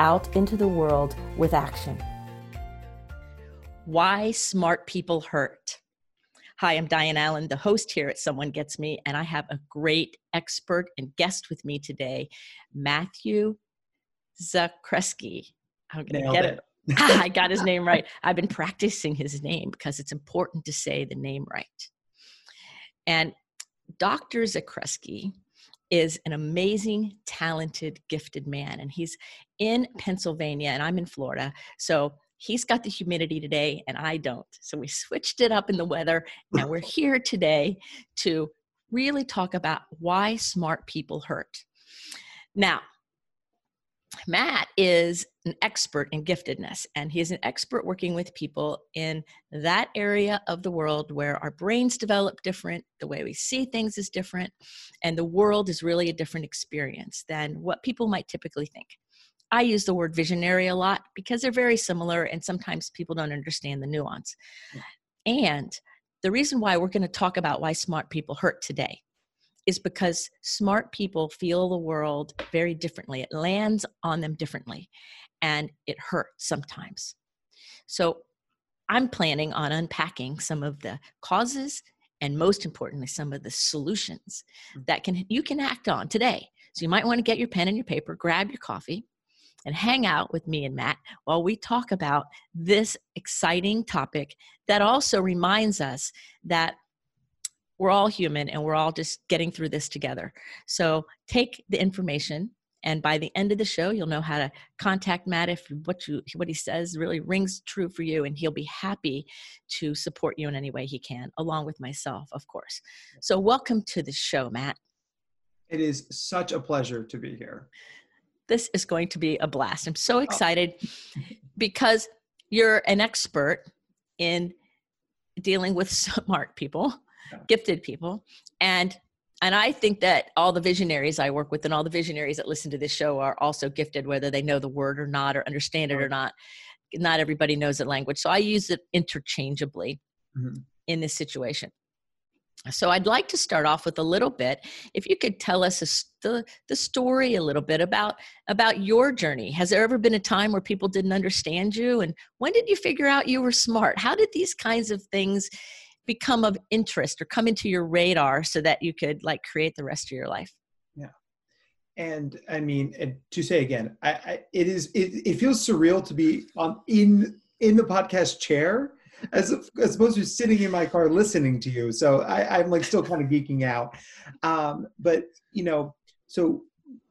out into the world with action. Why smart people hurt. Hi, I'm Diane Allen, the host here at Someone Gets Me, and I have a great expert and guest with me today, Matthew Zakreski. I'm going to get it. I got his name right. I've been practicing his name because it's important to say the name right. And Dr. Zakreski is an amazing, talented, gifted man, and he's in Pennsylvania, and I'm in Florida, so he's got the humidity today and I don't. So we switched it up in the weather, and we're here today to really talk about why smart people hurt. Now, Matt is an expert in giftedness, and he is an expert working with people in that area of the world where our brains develop different, the way we see things is different, and the world is really a different experience than what people might typically think. I use the word visionary a lot because they're very similar, and sometimes people don't understand the nuance. And the reason why we're going to talk about why smart people hurt today is because smart people feel the world very differently. It lands on them differently, and it hurts sometimes. So I'm planning on unpacking some of the causes and, most importantly, some of the solutions that you can act on today. So you might want to get your pen and your paper, grab your coffee, and hang out with me and Matt while we talk about this exciting topic that also reminds us that we're all human and we're all just getting through this together. So take the information, and by the end of the show, you'll know how to contact Matt if what he says really rings true for you, and he'll be happy to support you in any way he can, along with myself, of course. So welcome to the show, Matt. It is such a pleasure to be here. This is going to be a blast. I'm so excited because you're an expert in dealing with smart people, gifted people. And I think that all the visionaries I work with and all the visionaries that listen to this show are also gifted, whether they know the word or not, or understand it or not. Not everybody knows the language. So I use it interchangeably in this situation. So I'd like to start off with a little bit, if you could tell us the story a little bit about your journey. Has there ever been a time where people didn't understand you? And when did you figure out you were smart? How did these kinds of things become of interest or come into your radar so that you could create the rest of your life? Yeah. And I mean, and to say again, it feels surreal to be in the podcast chair as opposed to sitting in my car listening to you. So I'm still kind of geeking out. But, so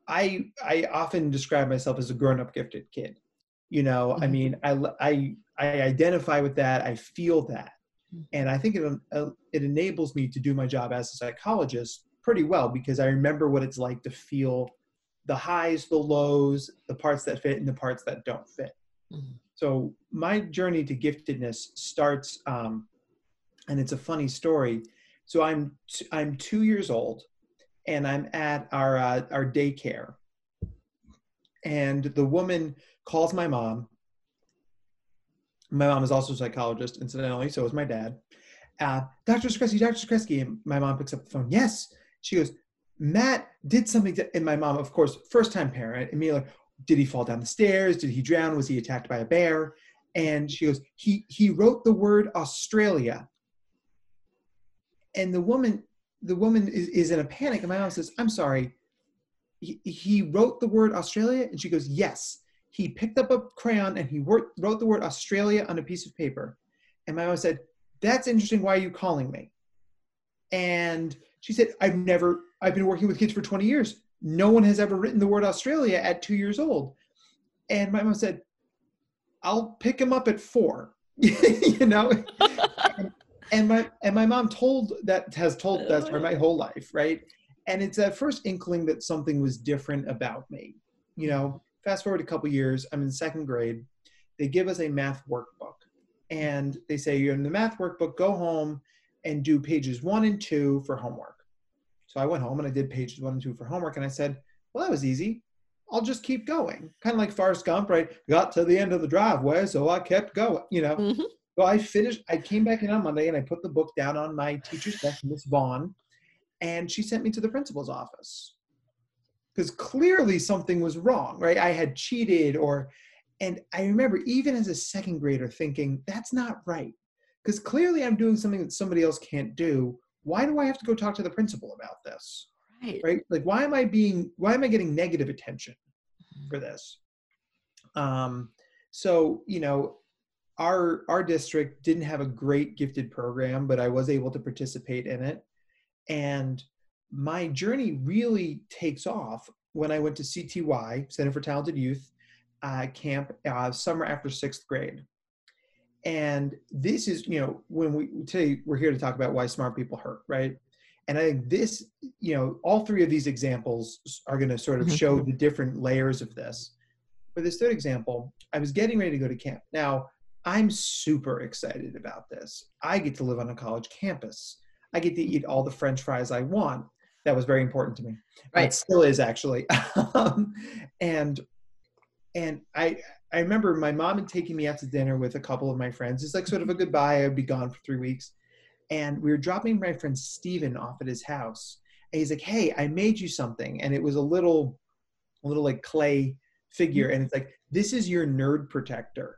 I often describe myself as a grown-up gifted kid. I mean, I identify with that. I feel that. And I think it enables me to do my job as a psychologist pretty well, because I remember what it's like to feel the highs, the lows, the parts that fit and the parts that don't fit. Mm-hmm. So my journey to giftedness starts, and it's a funny story. So I'm 2 years old, and I'm at our daycare, and the woman calls my mom. My mom is also a psychologist, incidentally. So is my dad. Dr. Skresky, Dr. Skresky. And my mom picks up the phone. Yes, she goes, Matt did something. And my mom, of course, first time parent, immediately. Did he fall down the stairs? Did he drown? Was he attacked by a bear? And she goes, he wrote the word Australia. And the woman is in a panic. And my mom says, I'm sorry, he wrote the word Australia? And she goes, yes. He picked up a crayon and he wrote the word Australia on a piece of paper. And my mom said, that's interesting. Why are you calling me? And she said, I've been working with kids for 20 years. No one has ever written the word Australia at 2 years old. And my mom said, I'll pick him up at 4, And my mom has told that story my whole life. Right. And it's that first inkling that something was different about me. Fast forward a couple years, I'm in second grade they give us a math workbook. And they say, you're in the math workbook, go home and do pages 1 and 2 for homework. So I went home and I did pages 1 and 2 for homework. And I said, well, that was easy. I'll just keep going. Kind of like Forrest Gump, right? Got to the end of the driveway, so I kept going, you know. Mm-hmm. So I finished, I came back in on Monday and I put the book down on my teacher's desk, Ms. Vaughn, and she sent me to the principal's office. Because clearly something was wrong, right? I had cheated or, and I remember even as a second grader thinking, that's not right. Because clearly I'm doing something that somebody else can't do. Why do I have to go talk to the principal about this? Right? Like, why am I getting negative attention for this? So, you know, our district didn't have a great gifted program, but I was able to participate in it. And my journey really takes off when I went to CTY, Center for Talented Youth, camp, summer after 6th grade. And this is, you know, when today we're here to talk about why smart people hurt, right? And I think this, you know, all three of these examples are going to sort of show the different layers of this. For this third example, I was getting ready to go to camp. Now, I'm super excited about this. I get to live on a college campus. I get to eat all the French fries I want. That was very important to me. Right. It still is, actually. And I remember my mom had taken me out to dinner with a couple of my friends. It's like sort of a goodbye. I'd be gone for 3 weeks. And we were dropping my friend Steven off at his house. And he's like, hey, I made you something. And it was a little like clay figure. And it's like, this is your nerd protector.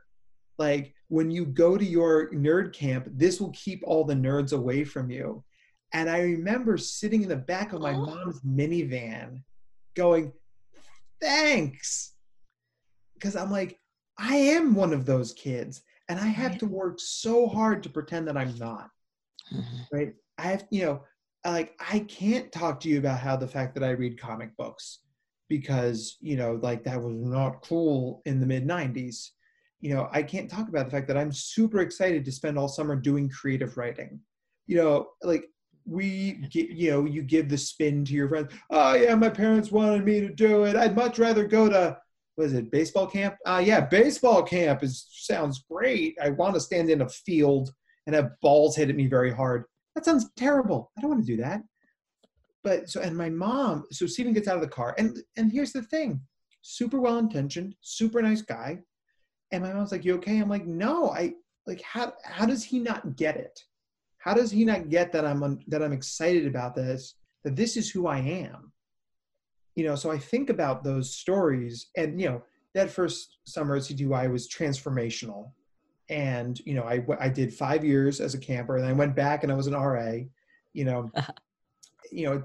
Like, when you go to your nerd camp, this will keep all the nerds away from you. And I remember sitting in the back of my mom's minivan going, thanks. Because I'm like, I am one of those kids. And I have to work so hard to pretend that I'm not. Mm-hmm. Right? I have, you know, like, I can't talk to you about how the fact that I read comic books because, you know, like, that was not cool in the mid-90s. You know, I can't talk about the fact that I'm super excited to spend all summer doing creative writing. You know, like, you give the spin to your friends. Oh, yeah, my parents wanted me to do it. I'd much rather go to, what is it, baseball camp? Yeah, baseball camp sounds great. I want to stand in a field and have balls hit at me very hard. That sounds terrible. I don't want to do that. But so, and my mom, so Steven gets out of the car. And here's the thing, super well-intentioned, super nice guy. And my mom's like, you okay? I'm like, no, how does he not get it? How does he not get that I'm excited about this, that this is who I am? You know, so I think about those stories and, you know, that first summer at CTY was transformational. And, you know, I did 5 years as a camper and I went back and I was an RA, you know, you know,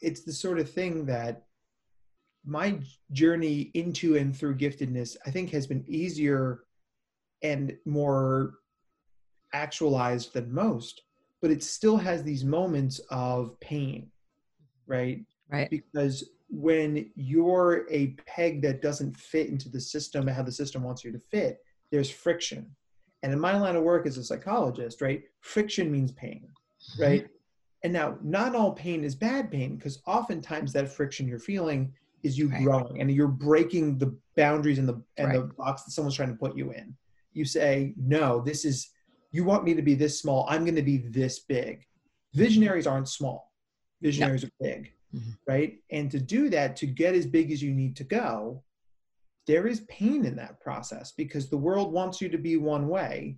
it's the sort of thing that my journey into and through giftedness, I think, has been easier and more actualized than most, but it still has these moments of pain, right? Right. Because when you're a peg that doesn't fit into the system and how the system wants you to fit, there's friction. And in my line of work as a psychologist, right, friction means pain, right? Mm-hmm. And now, not all pain is bad pain, because oftentimes that friction you're feeling is you growing, and you're breaking the boundaries and the box that someone's trying to put you in. You say, no, this is, you want me to be this small, I'm going to be this big. Visionaries aren't small. Visionaries are big, right? And to do that, to get as big as you need to go, there is pain in that process because the world wants you to be one way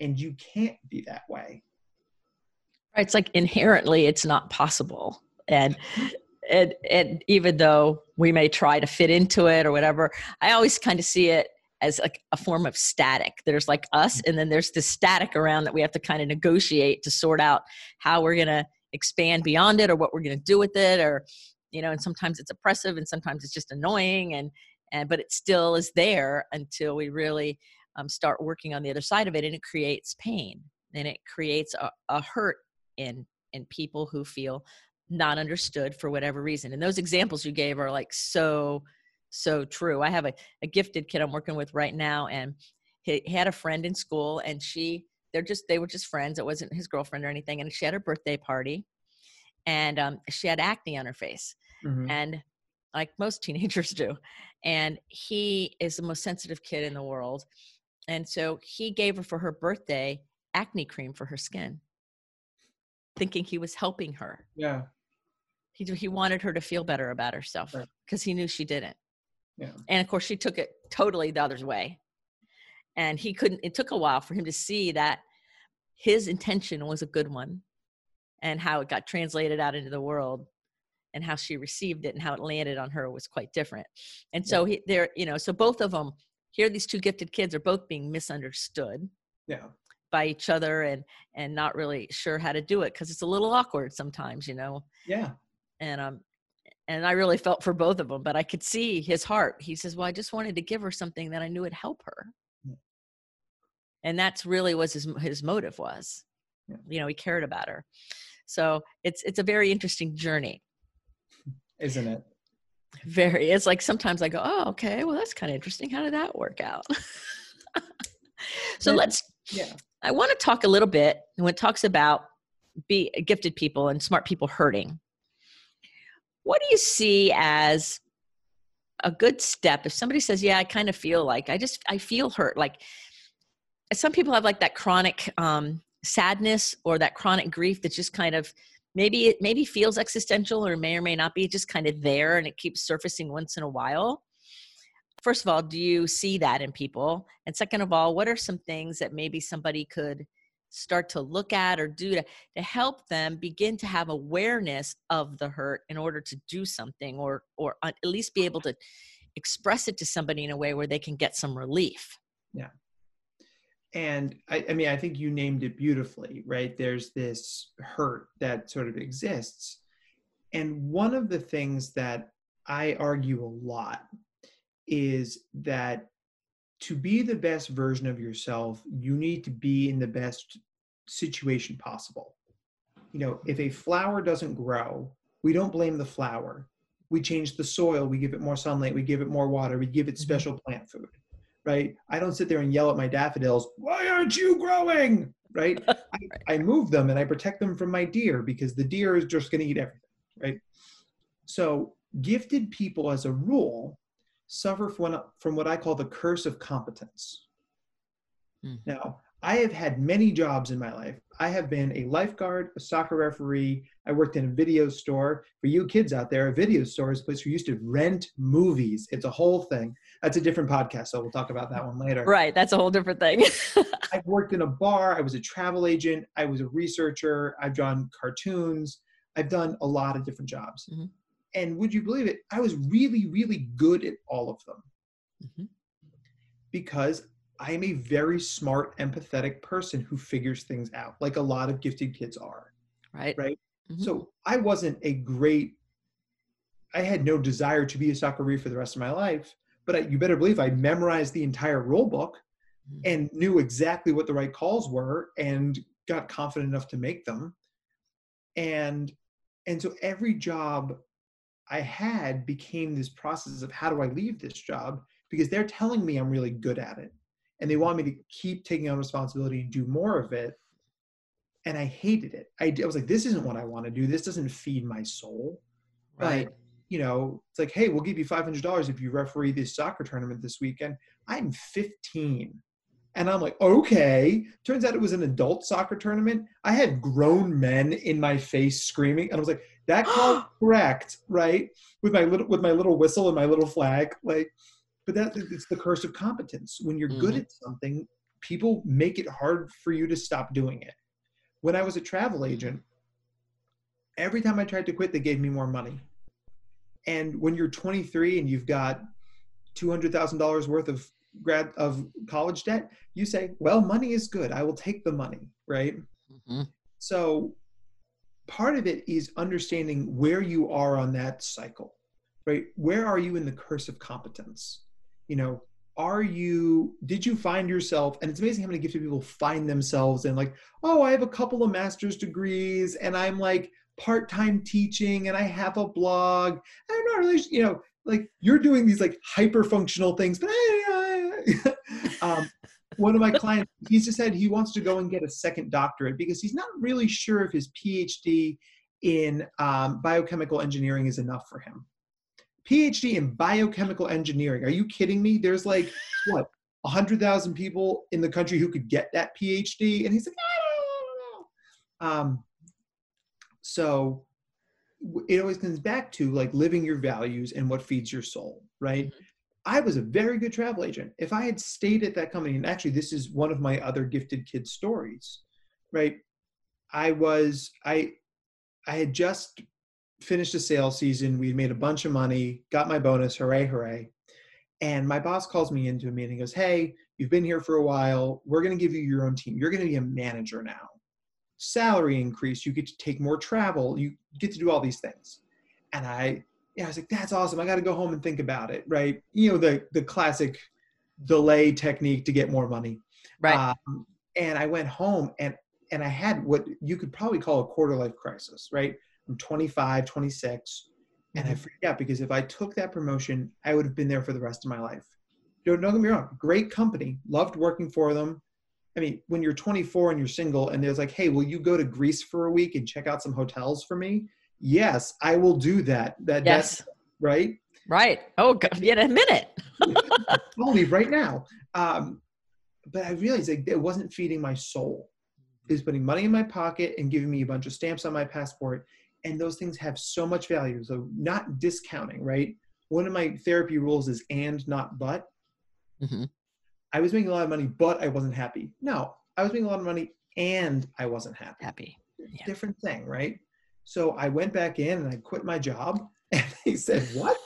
and you can't be that way. It's like inherently it's not possible. And even though we may try to fit into it or whatever, I always kind of see it as like a form of static. There's like us, and then there's this static around that we have to kind of negotiate to sort out how we're going to expand beyond it or what we're going to do with it, or, you know, and sometimes it's oppressive and sometimes it's just annoying but it still is there until we really start working on the other side of it, and it creates pain, and it creates a hurt in people who feel not understood for whatever reason. And those examples you gave are like so, so true. I have a gifted kid I'm working with right now, and he had a friend in school, and they were just friends. It wasn't his girlfriend or anything. And she had her birthday party, and she had acne on her face, and like most teenagers do. And he is the most sensitive kid in the world. And so he gave her for her birthday acne cream for her skin, thinking he was helping her. Yeah. He wanted her to feel better about herself because he knew she didn't. Yeah. And of course she took it totally the other way. And he couldn't, it took a while for him to see that his intention was a good one and how it got translated out into the world and how she received it and how it landed on her was quite different. And so so both of them here, these two gifted kids are both being misunderstood by each other and not really sure how to do it. 'Cause it's a little awkward sometimes, you know? Yeah. And I really felt for both of them, but I could see his heart. He says, well, I just wanted to give her something that I knew would help her. Yeah. And that's really was his motive was, you know, he cared about her. So it's a very interesting journey. Isn't it? Very. It's like, sometimes I go, oh, okay, well, that's kind of interesting. How did that work out? I want to talk a little bit when it talks about gifted people and smart people hurting. What do you see as a good step? If somebody says, yeah, I kind of feel like, I feel hurt. Like some people have like that chronic sadness or that chronic grief that just kind of, maybe feels existential or may not be, just kind of there. And it keeps surfacing once in a while. First of all, do you see that in people? And second of all, what are some things that maybe somebody could start to look at or do to help them begin to have awareness of the hurt in order to do something or at least be able to express it to somebody in a way where they can get some relief? Yeah. And I mean, I think you named it beautifully, right? There's this hurt that sort of exists. And one of the things that I argue a lot is that to be the best version of yourself, you need to be in the best situation possible. You know, if a flower doesn't grow, we don't blame the flower. We change the soil, we give it more sunlight, we give it more water, we give it special plant food, right? I don't sit there and yell at my daffodils, why aren't you growing, right? I move them and I protect them from my deer because the deer is just gonna eat everything, right? So gifted people as a rule suffer from what I call the curse of competence. Mm-hmm. Now, I have had many jobs in my life. I have been a lifeguard, a soccer referee. I worked in a video store. For you kids out there, a video store is a place where you used to rent movies. It's a whole thing. That's a different podcast, so we'll talk about that one later. Right, that's a whole different thing. I've worked in a bar. I was a travel agent. I was a researcher. I've drawn cartoons. I've done a lot of different jobs. Mm-hmm. And would you believe it? I was really, really good at all of them mm-hmm. because I am a very smart, empathetic person who figures things out, like a lot of gifted kids are. Right. Right. Mm-hmm. So I wasn't I had no desire to be a soccer referee for the rest of my life, but you better believe I memorized the entire rule book mm-hmm. and knew exactly what the right calls were and got confident enough to make them. And so every job I had became this process of how do I leave this job because they're telling me I'm really good at it and they want me to keep taking on responsibility and do more of it. And I hated it. I was like, this isn't what I want to do. This doesn't feed my soul. Right. But, you know, it's like, hey, we'll give you $500 if you referee this soccer tournament this weekend. I'm 15. And I'm like, okay. Turns out it was an adult soccer tournament. I had grown men in my face screaming. And I was like, that call's correct, right? With my little whistle and my little flag. Like, but it's the curse of competence. When you're mm-hmm. good at something, people make it hard for you to stop doing it. When I was a travel agent, every time I tried to quit, they gave me more money. And when you're 23 and you've got $200,000 worth of college debt, you say, well, money is good. I will take the money, right? Mm-hmm. So part of it is understanding where you are on that cycle, right? Where are you in the curse of competence? You know, did you find yourself, and it's amazing how many gifted people find themselves in like, oh, I have a couple of master's degrees and I'm like part-time teaching and I have a blog. I'm not really, you know, like you're doing these like hyper-functional things, but one of my clients, he's just said he wants to go and get a second doctorate because he's not really sure if his PhD in biochemical engineering is enough for him. PhD in biochemical engineering. Are you kidding me? There's like, what, 100,000 people in the country who could get that PhD. And he's like, I don't know. So it always comes back to like living your values and what feeds your soul, right? Mm-hmm. I was a very good travel agent. If I had stayed at that company, and actually this is one of my other gifted kid stories, right? I had just finished a sales season. We'd made a bunch of money, got my bonus, hooray, hooray. And my boss calls me into a meeting and goes, hey, you've been here for a while. We're going to give you your own team. You're going to be a manager now. Salary increase. You get to take more travel. You get to do all these things. And I was like, that's awesome. I got to go home and think about it, right? You know, the classic delay technique to get more money. Right. And I went home and I had what you could probably call a quarter life crisis, right? I'm 25, 26. Mm-hmm. And I freaked out because if I took that promotion, I would have been there for the rest of my life. Don't get me wrong. Great company. Loved working for them. I mean, when you're 24 and you're single and there's like, hey, will you go to Greece for a week and check out some hotels for me? Yes, I will do that. Yes. Right? Right. Oh, God. In a minute. I'll leave right now. But I realized like, it wasn't feeding my soul. It was putting money in my pocket and giving me a bunch of stamps on my passport. And those things have so much value. So not discounting, right? One of my therapy rules is and, not but. Mm-hmm. I was making a lot of money, but I wasn't happy. No, I was making a lot of money and I wasn't happy. Yeah. Different thing, right? So I went back in and I quit my job and they said, what?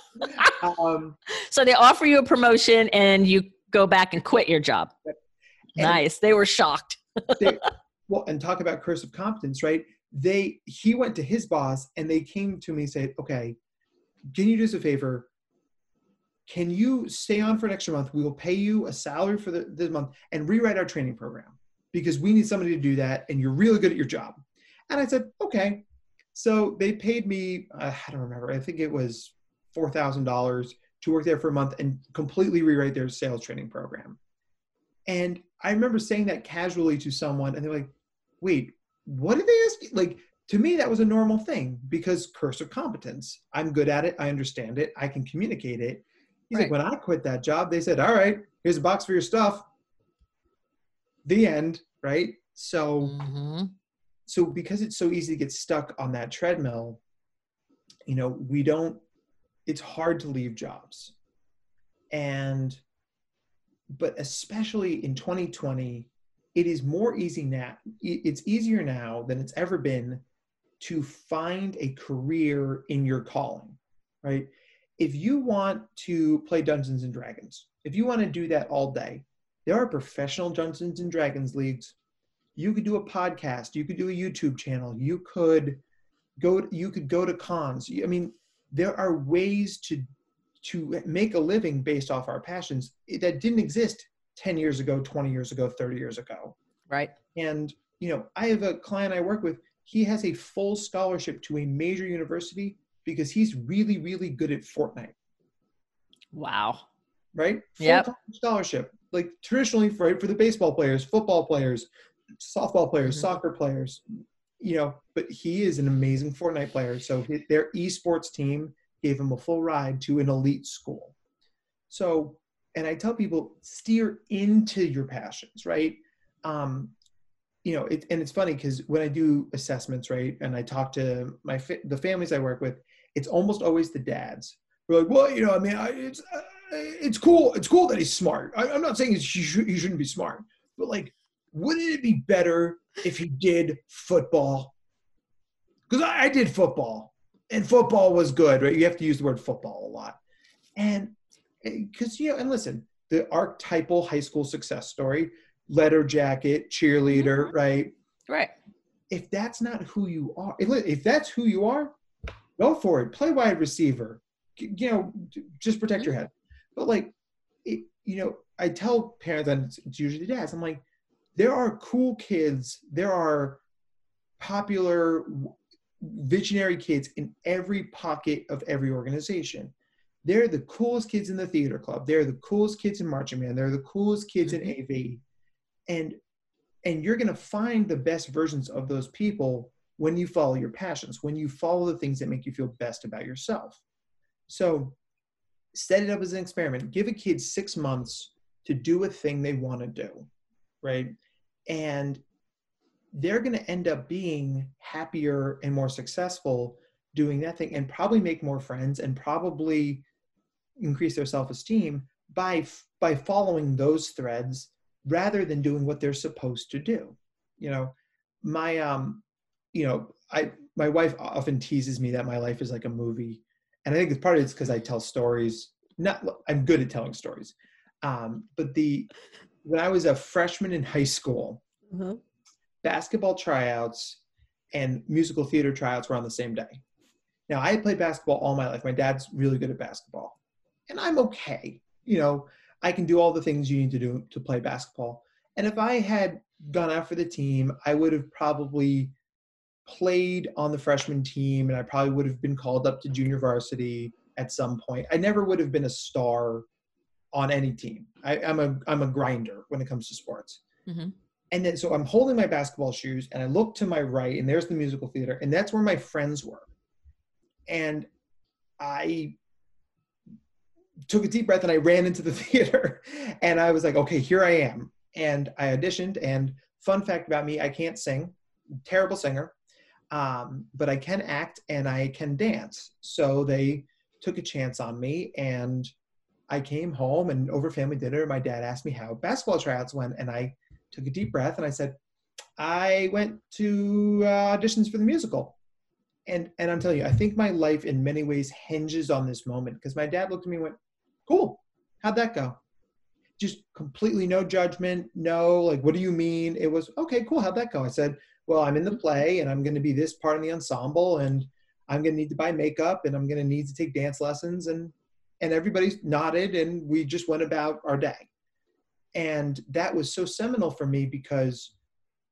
So they offer you a promotion and you go back and quit your job. Nice. They were shocked. Well, and talk about curse of competence, right? He went to his boss and they came to me and said, okay, can you do us a favor? Can you stay on for an extra month? We will pay you a salary for this month and rewrite our training program because we need somebody to do that. And you're really good at your job. And I said, okay. So they paid me, I don't remember. I think it was $4,000 to work there for a month and completely rewrite their sales training program. And I remember saying that casually to someone and they're like, wait, what did they ask you? Like, to me, that was a normal thing because curse of competence. I'm good at it. I understand it. I can communicate it. He's right. Like, when I quit that job, they said, all right, here's a box for your stuff. The end, right? So, So because it's so easy to get stuck on that treadmill, you know, it's hard to leave jobs. But especially in 2020, it is more easy now. It's easier now than it's ever been to find a career in your calling, right? If you want to play Dungeons and Dragons, if you want to do that all day, there are professional Dungeons and Dragons leagues. You could do a podcast. You could do a YouTube channel. You could go to cons. I mean, there are ways to make a living based off our passions that didn't exist 10 years ago, 20 years ago, 30 years ago. Right. And, you know, I have a client I work with, he has a full scholarship to a major university because he's really, really good at Fortnite. Wow. Right? Yeah. Scholarship. Like traditionally for the baseball players, football players, softball players, soccer players, you know, but he is an amazing Fortnite player. So their esports team gave him a full ride to an elite school. So, and I tell people, steer into your passions, right? You know, and it's funny because when I do assessments, right, and I talk to the families I work with, it's almost always the dads. We're like, well, you know, I mean, it's cool. It's cool that he's smart. I'm not saying he shouldn't be smart, but like, wouldn't it be better if he did football? Because I did football, and football was good, right? You have to use the word football a lot, and. Because, you know, and listen, the archetypal high school success story, letter jacket, cheerleader, right? Right. If that's not who you are, if that's who you are, go for it. Play wide receiver. You know, just protect your head. But like, you know, I tell parents, and it's usually dads, I'm like, there are cool kids. There are popular visionary kids in every pocket of every organization. They're the coolest kids in the theater club. They're the coolest kids in marching band. They're the coolest kids in AV. And you're going to find the best versions of those people when you follow your passions, when you follow the things that make you feel best about yourself. So set it up as an experiment. Give a kid 6 months to do a thing they want to do, right? And they're going to end up being happier and more successful doing that thing, and probably make more friends and probably increase their self-esteem by following those threads rather than doing what they're supposed to do. You know, my, you know, my wife often teases me that my life is like a movie. And I think part of it's because I tell stories. I'm good at telling stories. But when I was a freshman in high school, mm-hmm. basketball tryouts and musical theater tryouts were on the same day. Now, I had played basketball all my life. My dad's really good at basketball. And I'm okay. You know, I can do all the things you need to do to play basketball. And if I had gone out for the team, I would have probably played on the freshman team, and I probably would have been called up to junior varsity at some point. I never would have been a star on any team. I'm a grinder when it comes to sports. Mm-hmm. And then, so I'm holding my basketball shoes and I look to my right and there's the musical theater, and that's where my friends were. And I took a deep breath and I ran into the theater and I was like, okay, here I am. And I auditioned, and fun fact about me, I can't sing, terrible singer, but I can act and I can dance. So they took a chance on me, and I came home, and over family dinner, my dad asked me how basketball tryouts went, and I took a deep breath and I said, I went to auditions for the musical. And I'm telling you, I think my life in many ways hinges on this moment, because my dad looked at me and went, cool, how'd that go? Just completely no judgment, no, like, what do you mean? It was, okay, cool, how'd that go? I said, well, I'm in the play and I'm going to be this part in the ensemble, and I'm going to need to buy makeup, and I'm going to need to take dance lessons. And everybody nodded, and we just went about our day. And that was so seminal for me because,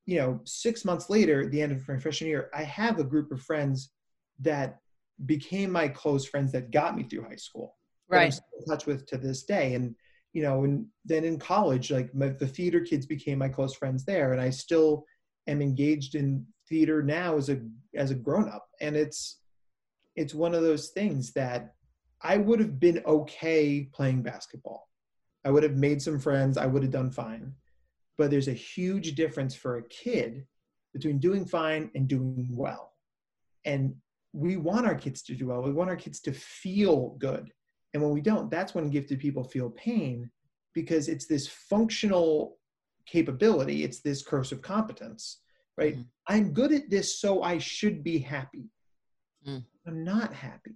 you know, 6 months later, at the end of my freshman year, I have a group of friends that became my close friends that got me through high school. Right. I'm still in touch with to this day. And, you know, and then in college, like the theater kids became my close friends there. And I still am engaged in theater now as a grown up. And it's one of those things that I would have been okay playing basketball. I would have made some friends. I would have done fine. But there's a huge difference for a kid between doing fine and doing well. And we want our kids to do well. We want our kids to feel good. And when we don't, that's when gifted people feel pain, because it's this functional capability. It's this curse of competence, right? Mm. I'm good at this, so I should be happy. Mm. I'm not happy.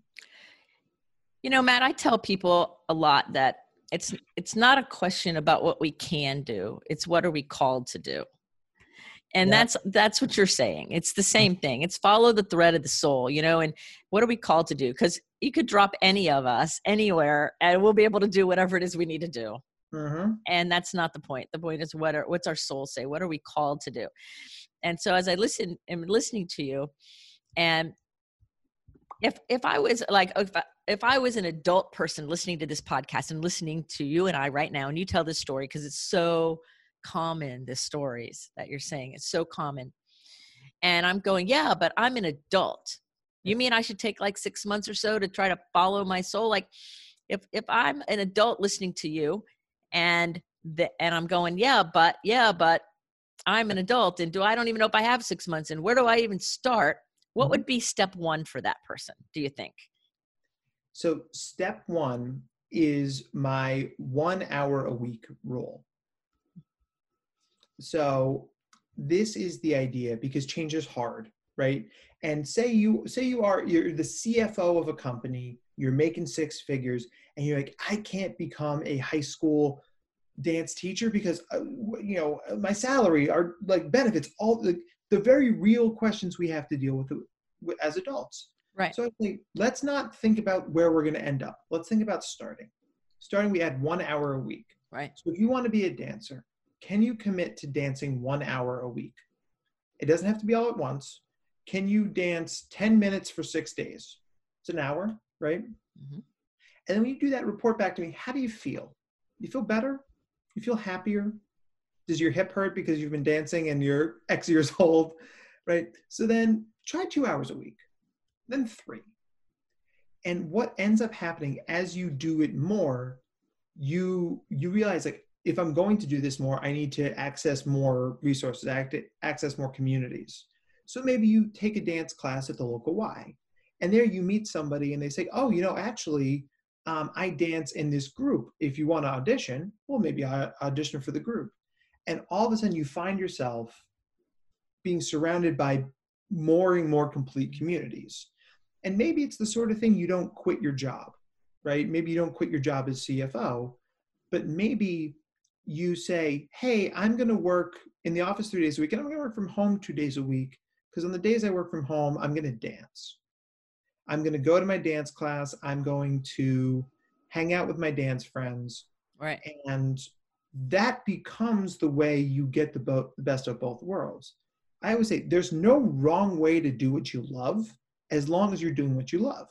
You know, Matt, I tell people a lot that it's not a question about what we can do. It's what are we called to do? And yeah. That's what you're saying. It's the same thing. It's follow the thread of the soul, you know, and what are we called to do? Because you could drop any of us anywhere and we'll be able to do whatever it is we need to do. Mm-hmm. And that's not the point. The point is what's our soul say? What are we called to do? And so as I'm listening to you, and if I was like, if I was an adult person listening to this podcast and listening to you and I right now, and you tell this story, because it's so common, the stories that you're saying, it's so common. And I'm going, yeah, but I'm an adult. You mean I should take like 6 months or so to try to follow my soul? Like if I'm an adult listening to you and I'm going, yeah, but I'm an adult, and I don't even know if I have 6 months, and where do I even start? What would be step one for that person, do you think? So step one is my 1 hour a week rule. So this is the idea, because change is hard, right? And you're the CFO of a company, you're making six figures, and you're like, I can't become a high school dance teacher because, you know, my salary, our like benefits, all the very real questions we have to deal with as adults. Right. So I think, let's not think about where we're going to end up. Let's think about starting. Starting, we add 1 hour a week. Right. So if you want to be a dancer, can you commit to dancing 1 hour a week? It doesn't have to be all at once. Can you dance 10 minutes for 6 days? It's an hour, right? Mm-hmm. And then when you do that, report back to me. How do you feel? You feel better? You feel happier? Does your hip hurt because you've been dancing and you're X years old, right? So then try 2 hours a week, then 3. And what ends up happening as you do it more, you realize, like, if I'm going to do this more, I need to access more resources, access more communities. So maybe you take a dance class at the local Y, and there you meet somebody and they say, oh, you know, actually, I dance in this group. If you want to audition, well, maybe I audition for the group. And all of a sudden you find yourself being surrounded by more and more complete communities. And maybe it's the sort of thing you don't quit your job, right? Maybe you don't quit your job as CFO, but maybe you say, hey, I'm going to work in the office 3 days a week, and I'm going to work from home 2 days a week, because on the days I work from home, I'm going to dance. I'm going to go to my dance class. I'm going to hang out with my dance friends. Right. And that becomes the way you get the best of both worlds. I always say there's no wrong way to do what you love as long as you're doing what you love.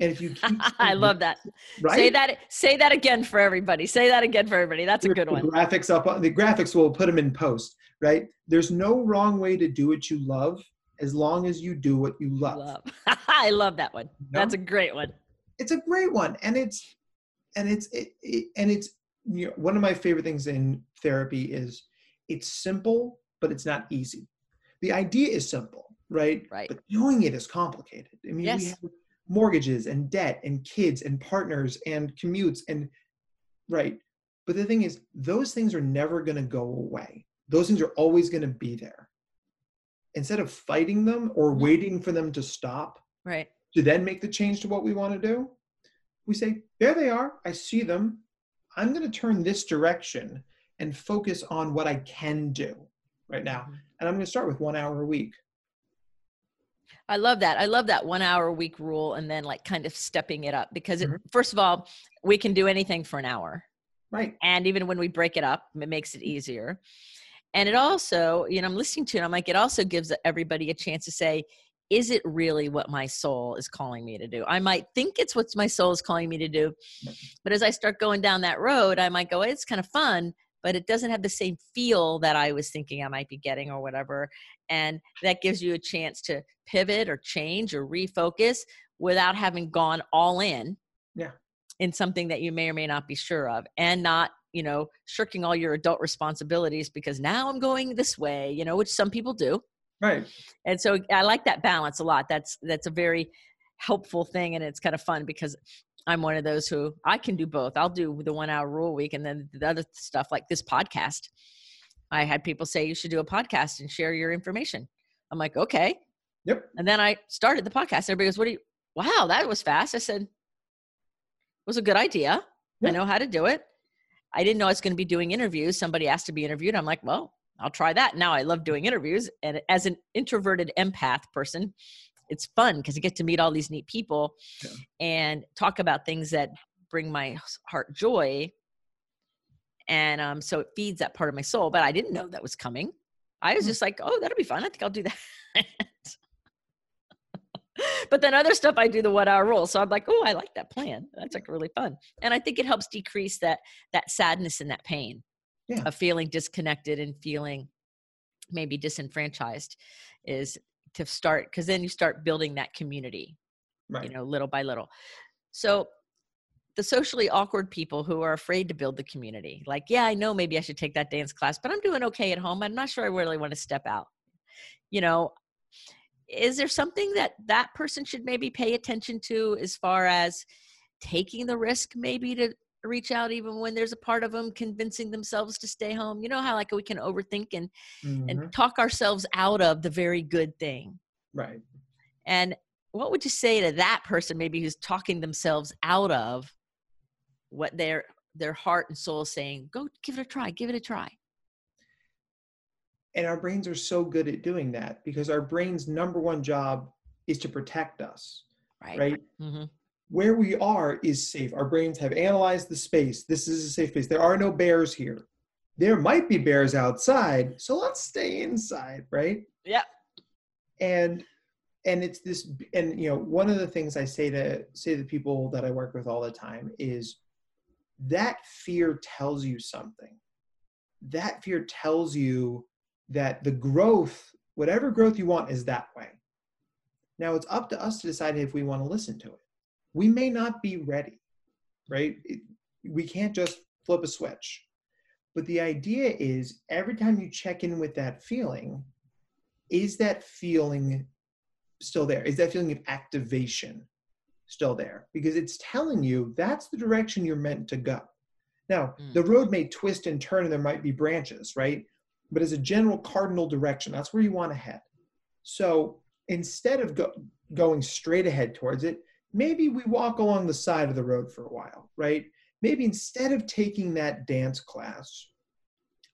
And if you keep I love that. Right? Say that again for everybody. Say that again for everybody. That's a good one. Graphics up, the graphics will put them in post, right? There's no wrong way to do what you love as long as you do what you love. I love that one. You know? That's a great one. It's a great one. And it's you know, one of my favorite things in therapy is it's simple, but it's not easy. The idea is simple, right? Right. But doing it is complicated. I mean, yes. We have mortgages and debt and kids and partners and commutes and right. But the thing is, those things are never going to go away. Those things are always going to be there. Instead of fighting them or waiting for them to stop, right, to then make the change to what we want to do, we say, there they are. I see them. I'm going to turn this direction and focus on what I can do right now. And I'm going to start with 1 hour a week. I love that. I love that 1 hour a week rule, and then like kind of stepping it up, because it, first of all, we can do anything for an hour. Right. And even when we break it up, it makes it easier. And it also, you know, I'm listening to it, I'm like, it also gives everybody a chance to say, is it really what my soul is calling me to do? I might think it's what my soul is calling me to do, but as I start going down that road, I might go, it's kind of fun, but it doesn't have the same feel that I was thinking I might be getting or whatever. And that gives you a chance to pivot or change or refocus without having gone all in, yeah, in something that you may or may not be sure of, and not, you know, shirking all your adult responsibilities because now I'm going this way, you know, which some people do. Right. And so I like that balance a lot. That's a very helpful thing. And it's kind of fun because I'm one of those who I can do both. I'll do the 1 hour rule week, and then the other stuff like this podcast. I had people say, you should do a podcast and share your information. I'm like, okay. Yep. And then I started the podcast. Everybody goes, wow, that was fast. I said, it was a good idea. Yep. I know how to do it. I didn't know I was going to be doing interviews. Somebody asked to be interviewed. I'm like, well, I'll try that. Now I love doing interviews. And as an introverted empath person, it's fun because I get to meet all these neat people, yeah, and talk about things that bring my heart joy. And so it feeds that part of my soul. But I didn't know that was coming. I was just like, oh, that'll be fun. I think I'll do that. But then other stuff, I do the 1 hour rule. So I'm like, oh, I like that plan. That's like really fun. And I think it helps decrease that sadness and that pain, yeah, of feeling disconnected and feeling maybe disenfranchised, is to start, because then you start building that community, right, you know, little by little. So the socially awkward people who are afraid to build the community, like, yeah, I know maybe I should take that dance class, but I'm doing okay at home. I'm not sure I really want to step out. You know, is there something that person should maybe pay attention to as far as taking the risk, maybe to reach out even when there's a part of them convincing themselves to stay home? You know how like we can overthink and talk ourselves out of the very good thing. Right. And what would you say to that person maybe who's talking themselves out of what their heart and soul is saying, go give it a try, give it a try? And our brains are so good at doing that, because our brain's number one job is to protect us, right? Mm-hmm. Where we are is safe. Our brains have analyzed the space. This is a safe space. There are no bears here. There might be bears outside, so let's stay inside, right? Yeah. And it's this, and you know, one of the things I say to people that I work with all the time is that fear tells you something. That fear tells you that the growth, whatever growth you want, is that way. Now it's up to us to decide if we want to listen to it. We may not be ready, right? We can't just flip a switch. But the idea is every time you check in with that feeling, is that feeling still there? Is that feeling of activation still there? Because it's telling you that's the direction you're meant to go. Now, the road may twist and turn and there might be branches, right? But as a general cardinal direction, that's where you want to head. So instead of going straight ahead towards it, maybe we walk along the side of the road for a while, right? Maybe instead of taking that dance class,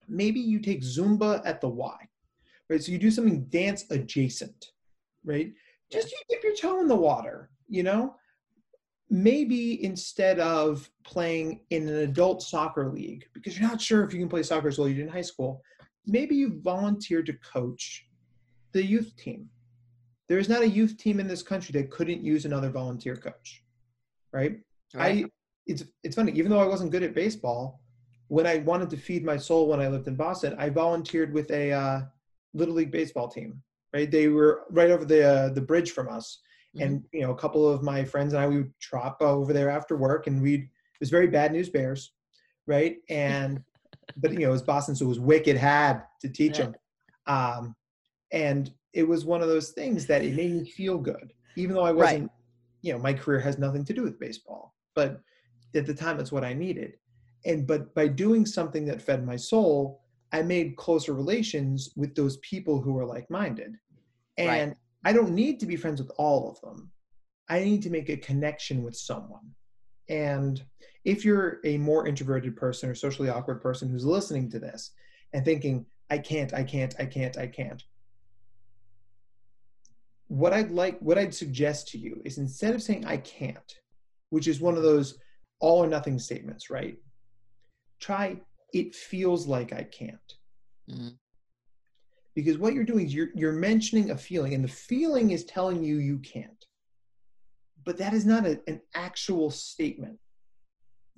maybe you take Zumba at the Y, right? So you do something dance adjacent, right? Just you dip your toe in the water, you know? Maybe instead of playing in an adult soccer league, because you're not sure if you can play soccer as well you did in high school, maybe you volunteered to coach the youth team. There is not a youth team in this country that couldn't use another volunteer coach, right? Right. It's funny, even though I wasn't good at baseball, when I wanted to feed my soul when I lived in Boston, I volunteered with a Little League baseball team, right? They were right over the bridge from us. And, you know, a couple of my friends and I, we would drop over there after work and it was very Bad News Bears, right? And, but, you know, it was Boston, so it was wicked hard to teach them. And it was one of those things that it made me feel good, even though I wasn't, you know, my career has nothing to do with baseball. But at the time, that's what I needed. And, but by doing something that fed my soul, I made closer relations with those people who were like-minded. And I don't need to be friends with all of them. I need to make a connection with someone. And if you're a more introverted person or socially awkward person who's listening to this and thinking, I can't, what I'd suggest to you is instead of saying I can't, which is one of those all or nothing statements, right? Try, it feels like I can't. Because what you're doing is you're mentioning a feeling, and the feeling is telling you you can't. But that is not an actual statement.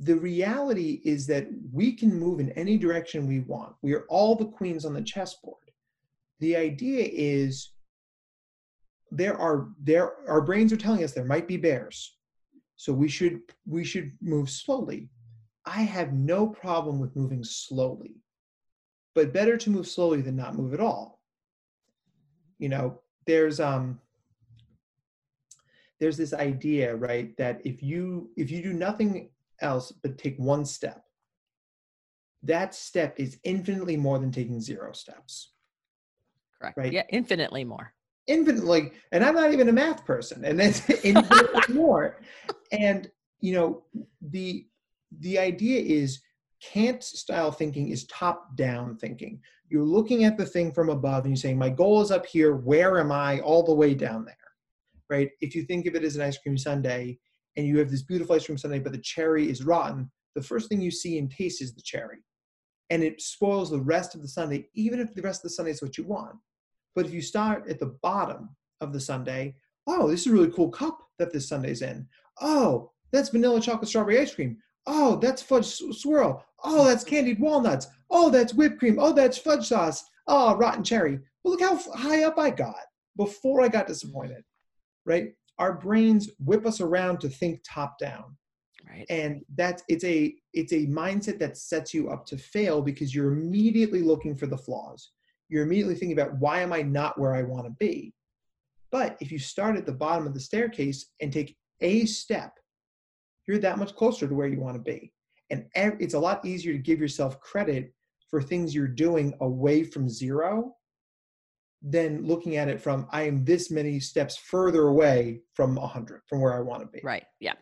The reality is that we can move in any direction we want. We are all the queens on the chessboard. The idea is our brains are telling us there might be bears. So we should move slowly. I have no problem with moving slowly. But better to move slowly than not move at all. You know, there's this idea, right, that if you do nothing else but take one step, that step is infinitely more than taking zero steps. Correct. Right? Yeah, infinitely more. Infinitely, and I'm not even a math person, and that's infinitely more. And you know, the idea is, Kant style thinking is top-down thinking. You're looking at the thing from above and you're saying, my goal is up here, where am I all the way down there, right? If you think of it as an ice cream sundae and you have this beautiful ice cream sundae, but the cherry is rotten, the first thing you see and taste is the cherry. And it spoils the rest of the sundae, even if the rest of the sundae is what you want. But if you start at the bottom of the sundae, oh, this is a really cool cup that this sundae's in. Oh, that's vanilla chocolate strawberry ice cream. Oh, that's fudge swirl. Oh, that's candied walnuts. Oh, that's whipped cream. Oh, that's fudge sauce. Oh, rotten cherry. Well, look how high up I got before I got disappointed, right? Our brains whip us around to think top down. Right. And it's a mindset that sets you up to fail because you're immediately looking for the flaws. You're immediately thinking about why am I not where I want to be? But if you start at the bottom of the staircase and take a step, you're that much closer to where you want to be. And it's a lot easier to give yourself credit for things you're doing away from zero than looking at it from, I am this many steps further away from 100, from where I want to be. Right. Yeah.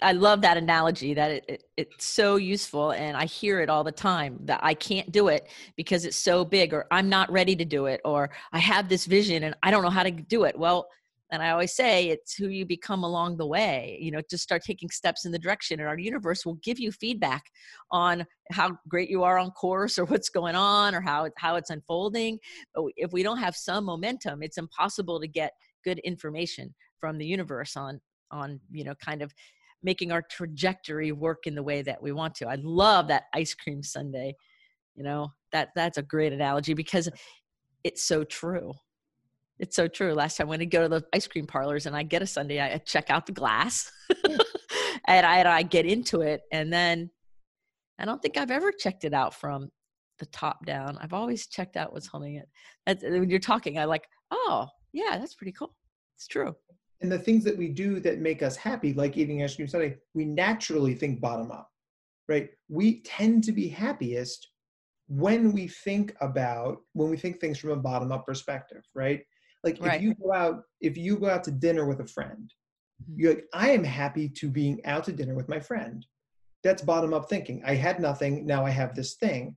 I love that analogy. That it's so useful. And I hear it all the time that I can't do it because it's so big, or I'm not ready to do it, or I have this vision and I don't know how to do it. Well, and I always say it's who you become along the way, you know, just start taking steps in the direction, and our universe will give you feedback on how great you are on course or what's going on or how it's unfolding. But if we don't have some momentum, it's impossible to get good information from the universe on, you know, kind of making our trajectory work in the way that we want to. I love that ice cream sundae, you know, that's a great analogy because it's so true. It's so true. Last time when I go to the ice cream parlors and I get a sundae, I check out the glass and I get into it. And then I don't think I've ever checked it out from the top down. I've always checked out what's holding it. That's, when you're talking, I like, oh, yeah, that's pretty cool. It's true. And the things that we do that make us happy, like eating ice cream sundae, we naturally think bottom up, right? We tend to be happiest when we think things from a bottom up perspective, right? Like if you go out to dinner with a friend, you're like, I am happy to being out to dinner with my friend. That's bottom up thinking. I had nothing, now I have this thing.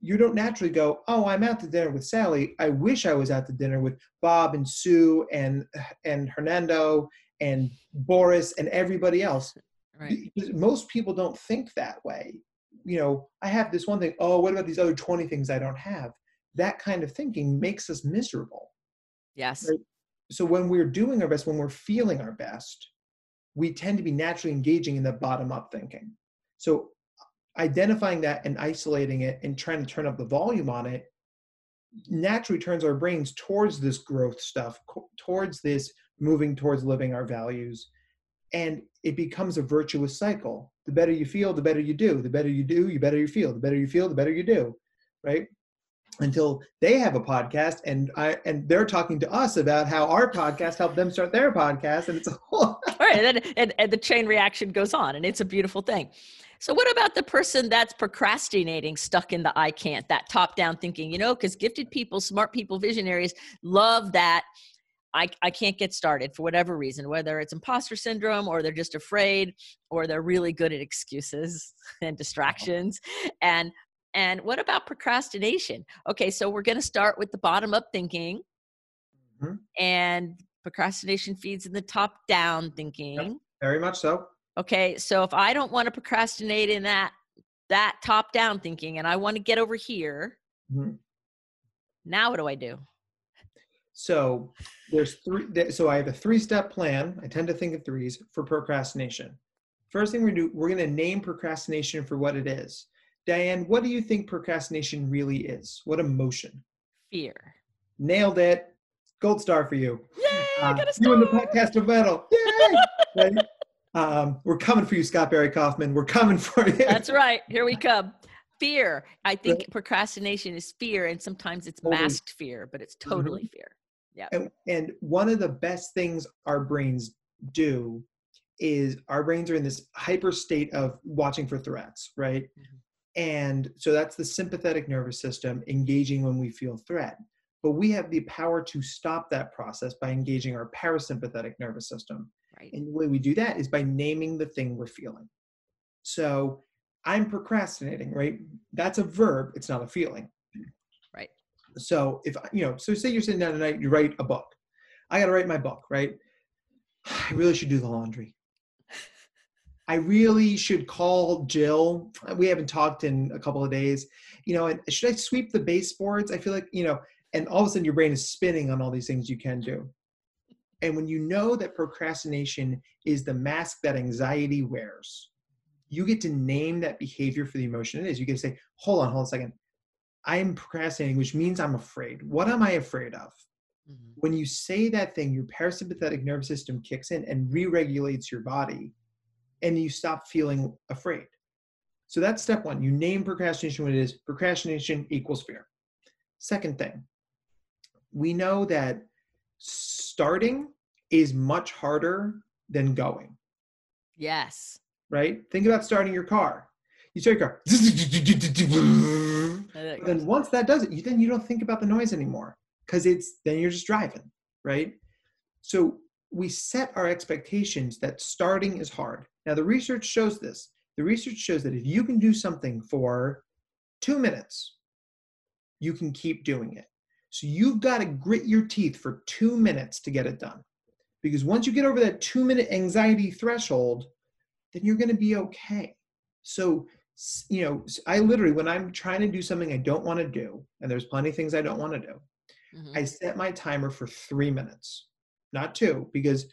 You don't naturally go, oh, I'm out to dinner with Sally. I wish I was out to dinner with Bob and Sue and Hernando and Boris and everybody else. Right. Most people don't think that way. You know, I have this one thing. Oh, what about these other 20 things I don't have? That kind of thinking makes us miserable. Yes. Right? So when we're doing our best, when we're feeling our best, we tend to be naturally engaging in the bottom-up thinking. So identifying that and isolating it and trying to turn up the volume on it naturally turns our brains towards this growth stuff, towards this moving towards living our values. And it becomes a virtuous cycle. The better you feel, the better you do. The better you do, the better you feel. The better you feel, the better you do, right? Until they have a podcast and they're talking to us about how our podcast helped them start their podcast. And it's a whole... Right, and the chain reaction goes on, and it's a beautiful thing. So what about the person that's procrastinating, stuck in the I can't, that top-down thinking, you know, because gifted people, smart people, visionaries love that I can't get started for whatever reason, whether it's imposter syndrome or they're just afraid or they're really good at excuses and distractions. And what about procrastination? Okay, so we're going to start with the bottom-up thinking, mm-hmm. and procrastination feeds in the top-down thinking. Yep, very much so. Okay, so if I don't want to procrastinate in that top-down thinking and I want to get over here, mm-hmm. now what do I do? So there's three. So I have a three-step plan. I tend to think of threes for procrastination. First thing we're going to do, we're going to name procrastination for what it is. Diane, what do you think procrastination really is? What emotion? Fear. Nailed it. Gold star for you. Yay, I got a star. You in the podcast of metal. Yay. Right? We're coming for you, Scott Barry Kaufman. We're coming for you. That's right. Here we come. Fear. I think procrastination is fear, and sometimes it's masked fear, but it's totally mm-hmm. fear. Yeah. And one of the best things our brains do is our brains are in this hyper state of watching for threats, right? Mm-hmm. And so that's the sympathetic nervous system engaging when we feel threat. But we have the power to stop that process by engaging our parasympathetic nervous system. Right. And the way we do that is by naming the thing we're feeling. So I'm procrastinating, right? That's a verb. It's not a feeling. Right. So if, you know, so say you're sitting down tonight, you write a book. I got to write my book, right? I really should do the laundry. I really should call Jill. We haven't talked in a couple of days. You know, and should I sweep the baseboards? I feel like, you know, and all of a sudden your brain is spinning on all these things you can do. And when you know that procrastination is the mask that anxiety wears, you get to name that behavior for the emotion it is. You get to say, hold on a second. I'm procrastinating, which means I'm afraid. What am I afraid of? Mm-hmm. When you say that thing, your parasympathetic nervous system kicks in and re-regulates your body. And you stop feeling afraid. So that's step one. You name procrastination what it is. Procrastination equals fear. Second thing, we know that starting is much harder than going. Yes. Right? Think about starting your car. You start your car. Then once that does it, then you don't think about the noise anymore because then you're just driving, right? So we set our expectations that starting is hard. Now, the research shows this. The research shows that if you can do something for 2 minutes, you can keep doing it. So you've got to grit your teeth for 2 minutes to get it done. Because once you get over that 2-minute anxiety threshold, then you're going to be okay. So, you know, I literally, when I'm trying to do something I don't want to do, and there's plenty of things I don't want to do, mm-hmm. I set my timer for 3 minutes, not 2, because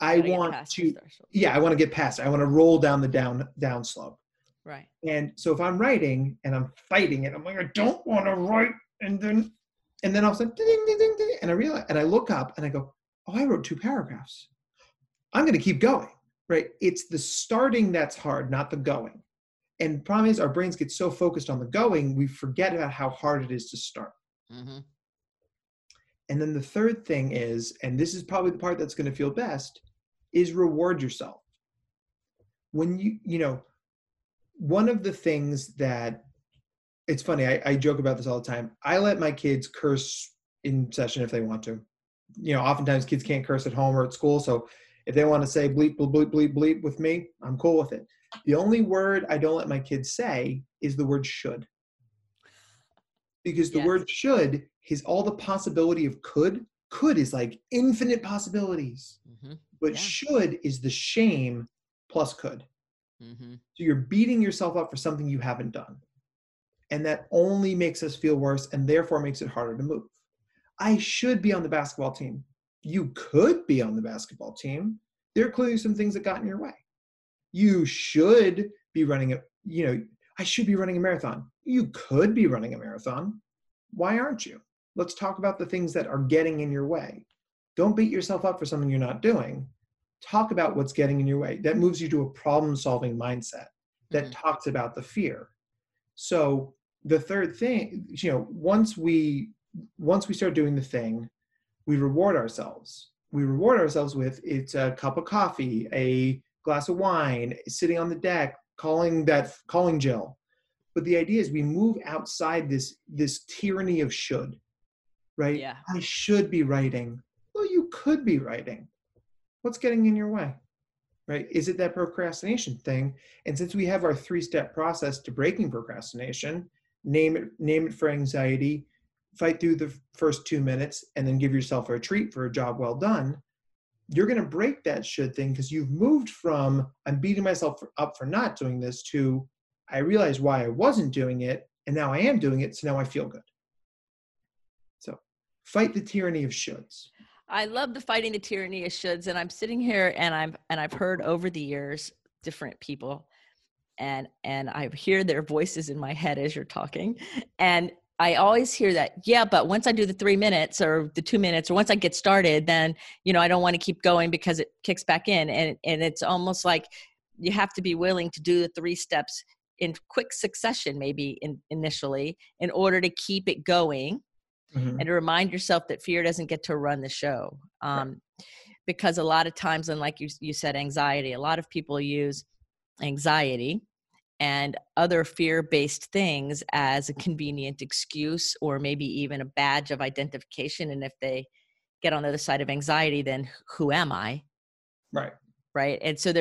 I want to get past it. I want to roll down the down slope. Right. And so if I'm writing and I'm fighting it, I'm like, I don't want to write. And then all of a sudden, ding, ding, ding, ding, and I realize, and I look up and I go, oh, I wrote 2 paragraphs. I'm going to keep going, right? It's the starting that's hard, not the going. And the problem is our brains get so focused on the going, we forget about how hard it is to start. Mm-hmm. And then the third thing is, and this is probably the part that's going to feel best, is reward yourself. When you know, one of the things that, it's funny, I joke about this all the time. I let my kids curse in session if they want to. You know, oftentimes kids can't curse at home or at school. So if they want to say bleep, bleep, bleep, bleep, bleep with me, I'm cool with it. The only word I don't let my kids say is the word should. Because the word should is all the possibility of could. Could is like infinite possibilities. Mm-hmm. But should is the shame plus could. Mm-hmm. So you're beating yourself up for something you haven't done. And that only makes us feel worse and therefore makes it harder to move. I should be on the basketball team. You could be on the basketball team. There are clearly some things that got in your way. You should be running a, you know, I should be running a marathon. You could be running a marathon. Why aren't you? Let's talk about the things that are getting in your way. Don't beat yourself up for something you're not doing. Talk about what's getting in your way. That moves you to a problem-solving mindset that talks about the fear. So the third thing, you know, once we start doing the thing, we reward ourselves. We reward ourselves with, it's a cup of coffee, a glass of wine, sitting on the deck, calling Jill. But the idea is we move outside this tyranny of should, right? Yeah. I should be writing. Well, you could be writing. What's getting in your way, right? Is it that procrastination thing? And since we have our 3-step process to breaking procrastination, name it for anxiety, fight through the first 2 minutes, and then give yourself a retreat for a job well done, you're going to break that should thing because you've moved from I'm beating myself up for not doing this to I realized why I wasn't doing it, and now I am doing it, so now I feel good. So fight the tyranny of shoulds. I love the fighting the tyranny of shoulds, and I'm sitting here and I've heard over the years different people, and I hear their voices in my head as you're talking, and I always hear that, yeah, but once I do the 3 minutes or the 2 minutes, or once I get started, then, you know, I don't want to keep going because it kicks back in. And it's almost like you have to be willing to do the 3 steps in quick succession, maybe initially, in order to keep it going and to remind yourself that fear doesn't get to run the show. Because a lot of times, and like you said, anxiety, a lot of people use anxiety and other fear-based things as a convenient excuse or maybe even a badge of identification. And if they get on the other side of anxiety, then who am I? Right. Right. And so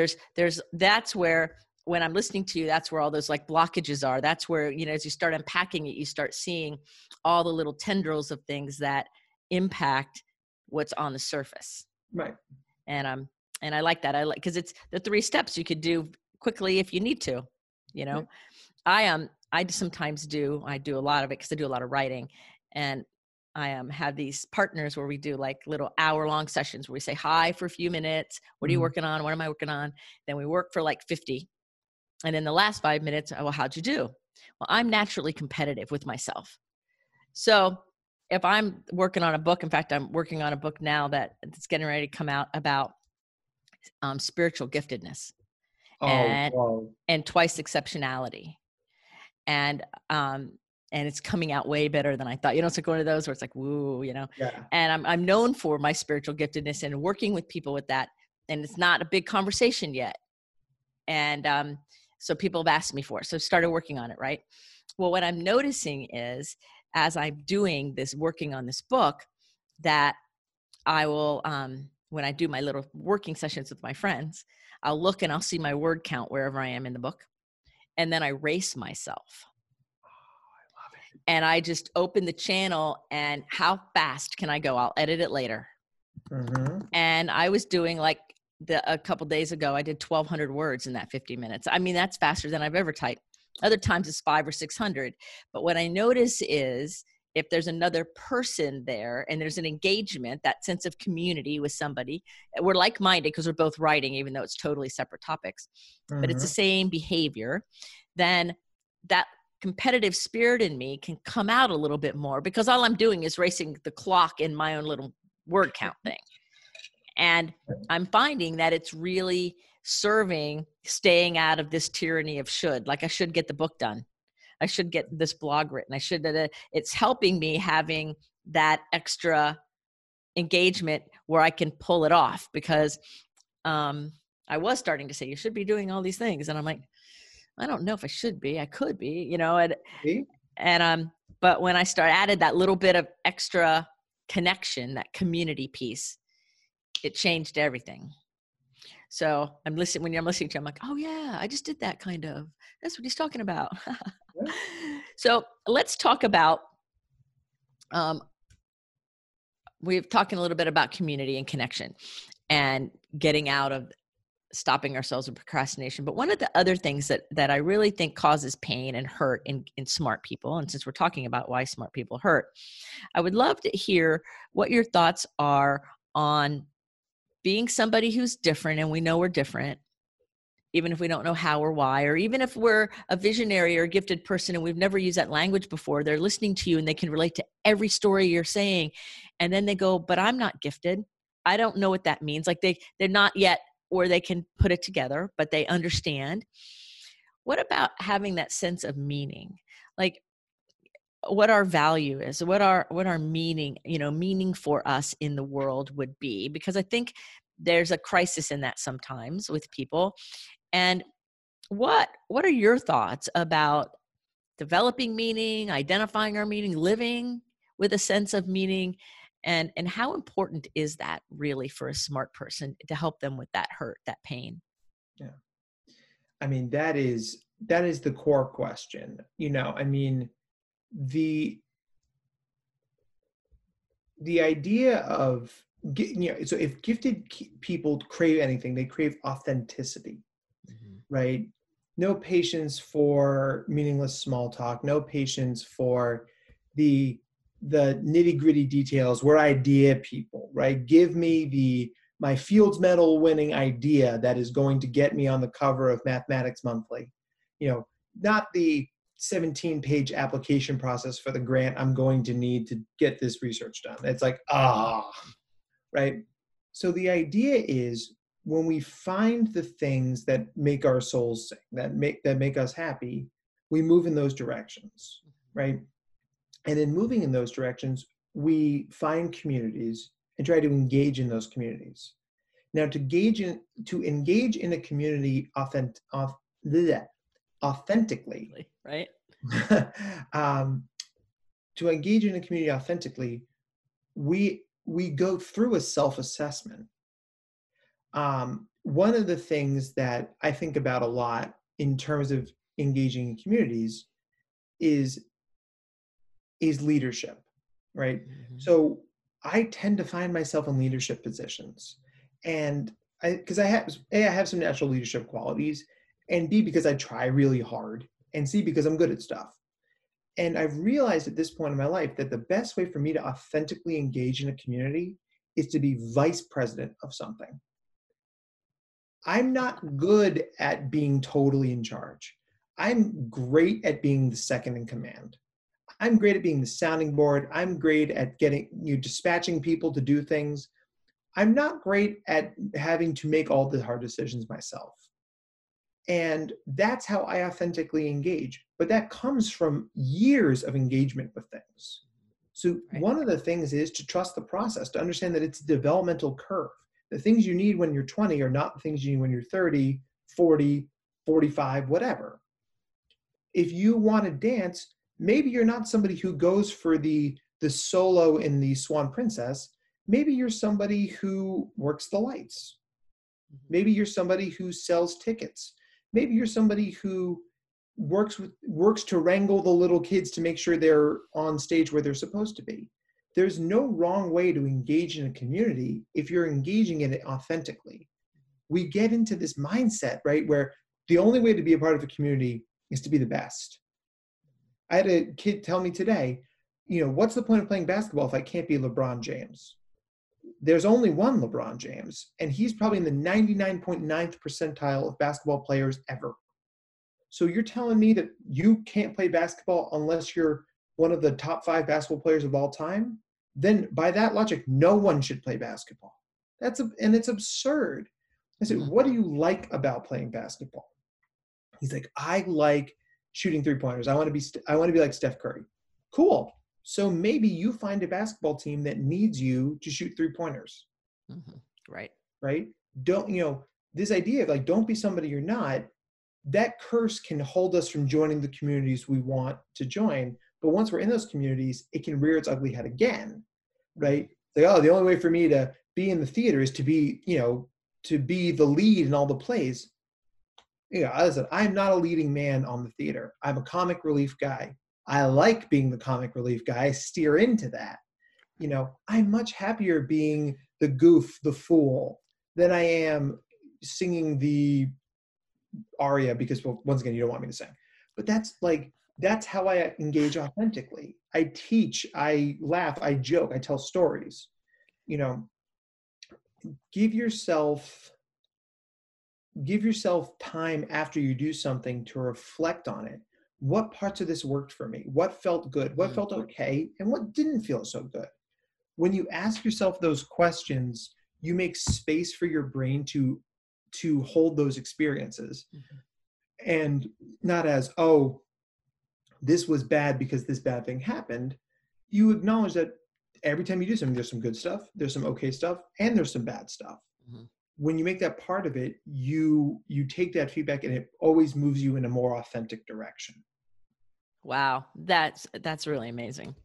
that's where, when I'm listening to you, that's where all those like blockages are. That's where, you know, as you start unpacking it, you start seeing all the little tendrils of things that impact what's on the surface. Right. And I like that. I like, cause it's the 3 steps you could do quickly if you need to. You know, I sometimes do a lot of it because I do a lot of writing, and I have these partners where we do like little hour-long sessions where we say hi for a few minutes. What are you working on? What am I working on? Then we work for like 50, and in the last 5 minutes, well, how'd you do? Well, I'm naturally competitive with myself, so if I'm working on a book, in fact, I'm working on a book now that's getting ready to come out about spiritual giftedness. And twice exceptionality. And it's coming out way better than I thought. You know, it's like one of those where it's like, woo, you know, and I'm known for my spiritual giftedness and working with people with that. And it's not a big conversation yet. And, so people have asked me for it. So I started working on it. Right. Well, what I'm noticing is as I'm doing this, working on this book, that I will, when I do my little working sessions with my friends, I'll look and I'll see my word count wherever I am in the book. And then I race myself. Oh, I love it. And I just open the channel and how fast can I go? I'll edit it later. And I was doing like a couple days ago, I did 1,200 words in that 50 minutes. I mean, that's faster than I've ever typed. Other times it's 500 or 600. But what I notice is if there's another person there and there's an engagement, that sense of community with somebody, we're like-minded because we're both writing, even though it's totally separate topics, but it's the same behavior, then that competitive spirit in me can come out a little bit more because all I'm doing is racing the clock in my own little word count thing. And I'm finding that it's really serving staying out of this tyranny of should. Like, I should get the book done. I should get this blog written. I should. It's helping me having that extra engagement where I can pull it off, because I was starting to say, you should be doing all these things. And I'm like, I don't know if I should be. I could be, you know. But when I added that little bit of extra connection, that community piece, it changed everything. So I'm listening to you, I'm like, oh yeah, I just did that kind of. That's what he's talking about. Yeah. So let's talk about, we're talking a little bit about community and connection and getting out of stopping ourselves with procrastination. But one of the other things that I really think causes pain and hurt in smart people, and since we're talking about why smart people hurt, I would love to hear what your thoughts are on being somebody who's different, and we know we're different, even if we don't know how or why, or even if we're a visionary or a gifted person and we've never used that language before, they're listening to you and they can relate to every story you're saying. And then they go, but I'm not gifted. I don't know what that means. Like they're not yet, or they can put it together, but they understand. What about having that sense of meaning? Like what our value is, what our meaning, meaning for us in the world would be, because I think there's a crisis in that sometimes with people. And what are your thoughts about developing meaning, identifying our meaning, living with a sense of meaning, and how important is that really for a smart person to help them with that hurt, that pain? Yeah. I mean, that is the core question. The idea of, so if gifted people crave anything, they crave authenticity, mm-hmm. right? No patience for meaningless small talk, no patience for the nitty gritty details. We're idea people, right? Give me my Fields Medal winning idea that is going to get me on the cover of Mathematics Monthly, not the 17-page application process for the grant I'm going to need to get this research done. It's like, right? So the idea is when we find the things that make our souls sing, that make us happy, we move in those directions, right? And in moving in those directions, we find communities and try to engage in those communities. Now, to engage in a community authentically, right? To engage in a community authentically, we go through a self-assessment. One of the things that I think about a lot in terms of engaging in communities is leadership, right? Mm-hmm. So I tend to find myself in leadership positions, and because I have some natural leadership qualities, and B, because I try really hard, and C, because I'm good at stuff. And I've realized at this point in my life that the best way for me to authentically engage in a community is to be vice president of something. I'm not good at being totally in charge. I'm great at being the second in command. I'm great at being the sounding board. I'm great at dispatching people to do things. I'm not great at having to make all the hard decisions myself. And that's how I authentically engage. But that comes from years of engagement with things. So right. One of the things is to trust the process, to understand that it's a developmental curve. The things you need when you're 20 are not the things you need when you're 30, 40, 45, whatever. If you want to dance, maybe you're not somebody who goes for the solo in the Swan Princess. Maybe you're somebody who works the lights. Maybe you're somebody who sells tickets. Maybe you're somebody who works to wrangle the little kids to make sure they're on stage where they're supposed to be. There's no wrong way to engage in a community if you're engaging in it authentically. We get into this mindset, right, where the only way to be a part of a community is to be the best. I had a kid tell me today, what's the point of playing basketball if I can't be LeBron James? There's only one LeBron James, and he's probably in the 99.9th percentile of basketball players ever. So you're telling me that you can't play basketball unless you're one of the top 5 basketball players of all time? Then by that logic, no one should play basketball. And it's absurd. I said, what do you like about playing basketball? He's like, I like shooting three-pointers. I want to be like Steph Curry. Cool. So maybe you find a basketball team that needs you to shoot three-pointers. Mm-hmm. Right. Right. Don't, you know, this idea of like, don't be somebody you're not, that curse can hold us from joining the communities we want to join. But once we're in those communities, it can rear its ugly head again. Right. Like, oh, the only way for me to be in the theater is to be, you know, to be the lead in all the plays. You know, I said, I'm not a leading man on the theater. I'm a comic relief guy. I like being the comic relief guy. I steer into that. You know, I'm much happier being the goof, the fool, than I am singing the aria, because, well, once again, you don't want me to sing. But that's like, that's how I engage authentically. I teach, I laugh, I joke, I tell stories. You know, give yourself time after you do something to reflect on it. What parts of this worked for me? What felt good? What felt okay? And what didn't feel so good? When you ask yourself those questions, you make space for your brain to hold those experiences. Mm-hmm. And not as, oh, this was bad because this bad thing happened. You acknowledge that every time you do something, there's some good stuff, there's some okay stuff, and there's some bad stuff. Mm-hmm. When you make that part of it, you take that feedback and it always moves you in a more authentic direction. Wow. That's really amazing.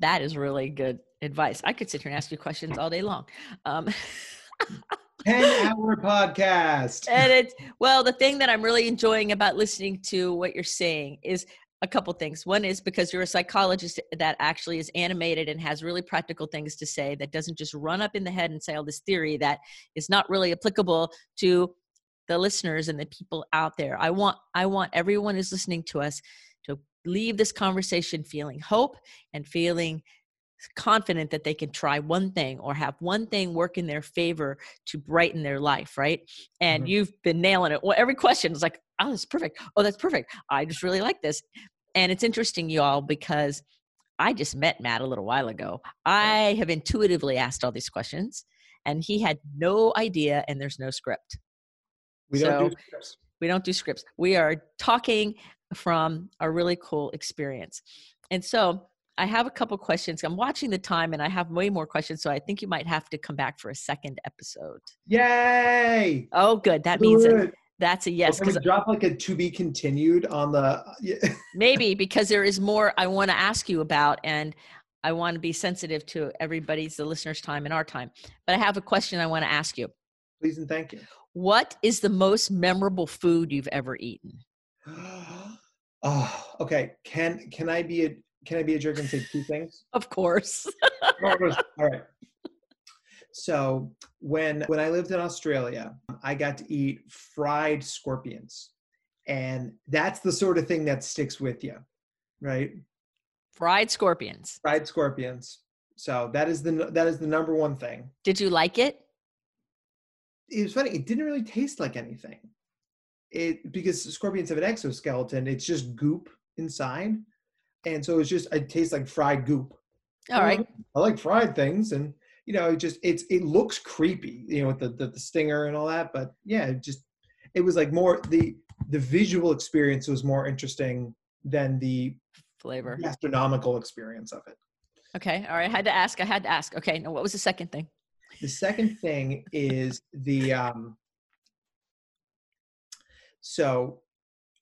That is really good advice. I could sit here and ask you questions all day long. 10-hour podcast. And it's, well, the thing that I'm really enjoying about listening to what you're saying is a couple things. One is because you're a psychologist that actually is animated and has really practical things to say that doesn't just run up in the head and say all this theory that is not really applicable to the listeners and the people out there. I want everyone who's listening to us to leave this conversation feeling hope and feeling confident that they can try one thing or have one thing work in their favor to brighten their life, right? And You've been nailing it. Well, every question is like, oh, that's perfect. Oh, that's perfect. I just really like this. And it's interesting, y'all, because I just met Matt a little while ago. I have intuitively asked all these questions, and he had no idea, and there's no script. We don't do scripts. We are talking from a really cool experience. And so I have a couple questions. I'm watching the time and I have way more questions. So I think you might have to come back for a second episode. Yay. Oh, good. That means it. That's a yes. Well, can we drop like a to be continued on the... Yeah. Maybe, because there is more I want to ask you about, and I want to be sensitive to everybody's, the listener's time and our time. But I have a question I want to ask you. Please and thank you. What is the most memorable food you've ever eaten? Oh, okay. Can I be a jerk and say two things? Of course. All right. So when I lived in Australia, I got to eat fried scorpions. And that's the sort of thing that sticks with you, right? Fried scorpions. Fried scorpions. So that is the number one thing. Did you like it? It was funny. It didn't really taste like anything. Because scorpions have an exoskeleton, it's just goop inside. And so it tastes like fried goop. All right. I like fried things, and, you know, it looks creepy, you know, with the stinger and all that. But yeah, it was like more, the visual experience was more interesting than the flavor, gastronomical experience of it. Okay. All right. I had to ask. Okay. Now, what was the second thing? The second thing is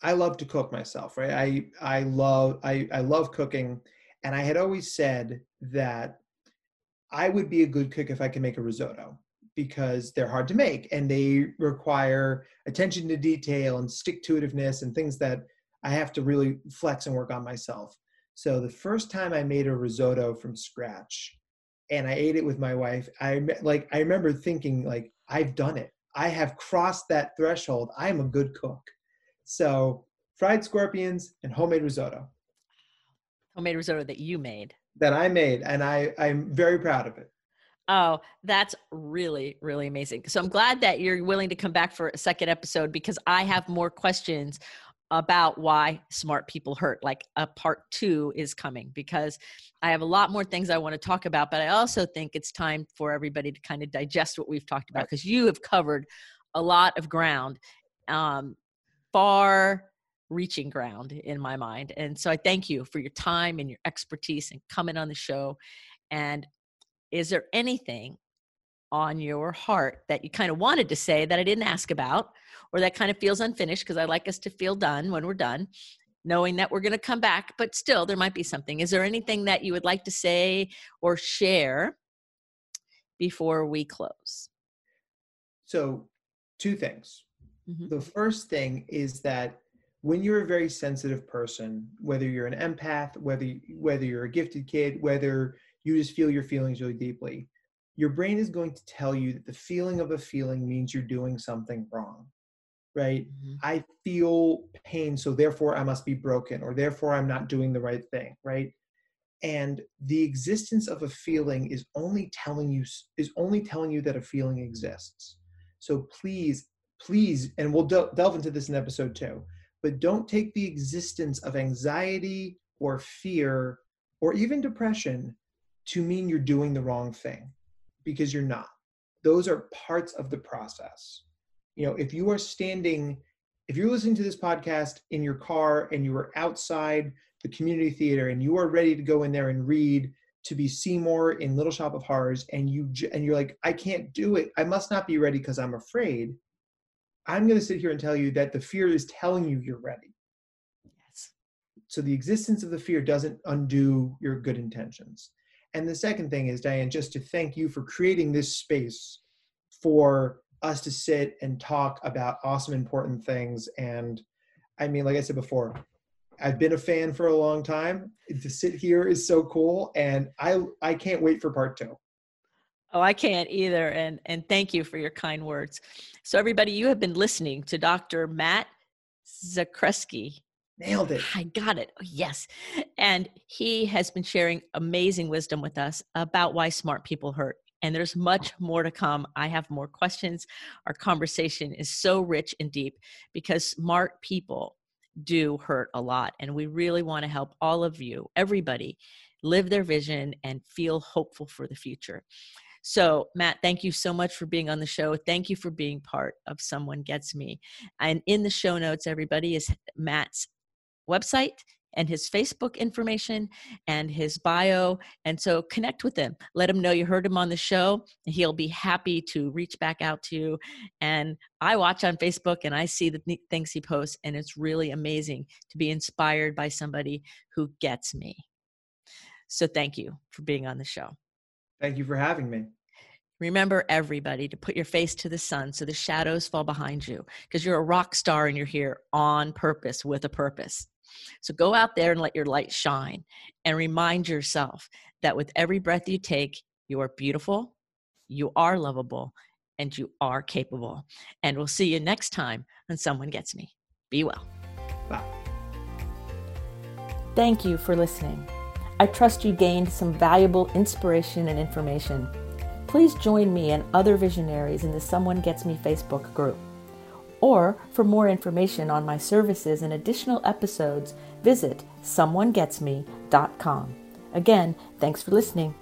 I love to cook myself, right? I love cooking, and I had always said that I would be a good cook if I could make a risotto, because they're hard to make and they require attention to detail and stick-to-itiveness and things that I have to really flex and work on myself. So the first time I made a risotto from scratch and I ate it with my wife, I remember thinking, like, I've done it. I have crossed that threshold. I am a good cook. So fried scorpions and homemade risotto. Homemade risotto that you made. That I made, and I'm very proud of it. Oh, that's really, really amazing. So I'm glad that you're willing to come back for a second episode, because I have more questions about why smart people hurt. Like a part 2 is coming, because I have a lot more things I want to talk about, but I also think it's time for everybody to kind of digest what we've talked about, because you have covered a lot of ground, far-reaching ground in my mind. And so I thank you for your time and your expertise and coming on the show. And is there anything on your heart that you kind of wanted to say that I didn't ask about, or that kind of feels unfinished? Because I'd like us to feel done when we're done, knowing that we're going to come back, but still there might be something. Is there anything that you would like to say or share before we close? So two things. Mm-hmm. The first thing is that when you're a very sensitive person, whether you're an empath, whether you're a gifted kid, whether you just feel your feelings really deeply, your brain is going to tell you that the feeling of a feeling means you're doing something wrong, right? Mm-hmm. I feel pain, so therefore I must be broken, or therefore I'm not doing the right thing, right? And the existence of a feeling is only telling you that a feeling exists. So please, and we'll delve into this in episode 2, but don't take the existence of anxiety or fear or even depression to mean you're doing the wrong thing, because you're not. Those are parts of the process. You know, if you are standing, if you're listening to this podcast in your car and you are outside the community theater and you are ready to go in there and read To Be Seymour in Little Shop of Horrors, and you're like, I can't do it. I must not be ready because I'm afraid. I'm going to sit here and tell you that the fear is telling you you're ready. Yes. So the existence of the fear doesn't undo your good intentions. And the second thing is, Diane, just to thank you for creating this space for us to sit and talk about awesome, important things. And I mean, like I said before, I've been a fan for a long time. To sit here is so cool. And I can't wait for part 2. Oh, I can't either. And thank you for your kind words. So everybody, you have been listening to Dr. Matt Zakreski. Nailed it. I got it. Oh, yes. And he has been sharing amazing wisdom with us about why smart people hurt. And there's much more to come. I have more questions. Our conversation is so rich and deep because smart people do hurt a lot. And we really want to help all of you, everybody, live their vision and feel hopeful for the future. So Matt, thank you so much for being on the show. Thank you for being part of Someone Gets Me. And in the show notes, everybody, is Matt's website and his Facebook information and his bio. And so connect with him. Let him know you heard him on the show. He'll be happy to reach back out to you. And I watch on Facebook and I see the neat things he posts. And it's really amazing to be inspired by somebody who gets me. So thank you for being on the show. Thank you for having me. Remember, everybody, to put your face to the sun so the shadows fall behind you, because you're a rock star and you're here on purpose with a purpose. So go out there and let your light shine, and remind yourself that with every breath you take, you are beautiful, you are lovable, and you are capable. And we'll see you next time on Someone Gets Me. Be well. Bye. Thank you for listening. I trust you gained some valuable inspiration and information. Please join me and other visionaries in the Someone Gets Me Facebook group. Or for more information on my services and additional episodes, visit someonegetsme.com. Again, thanks for listening.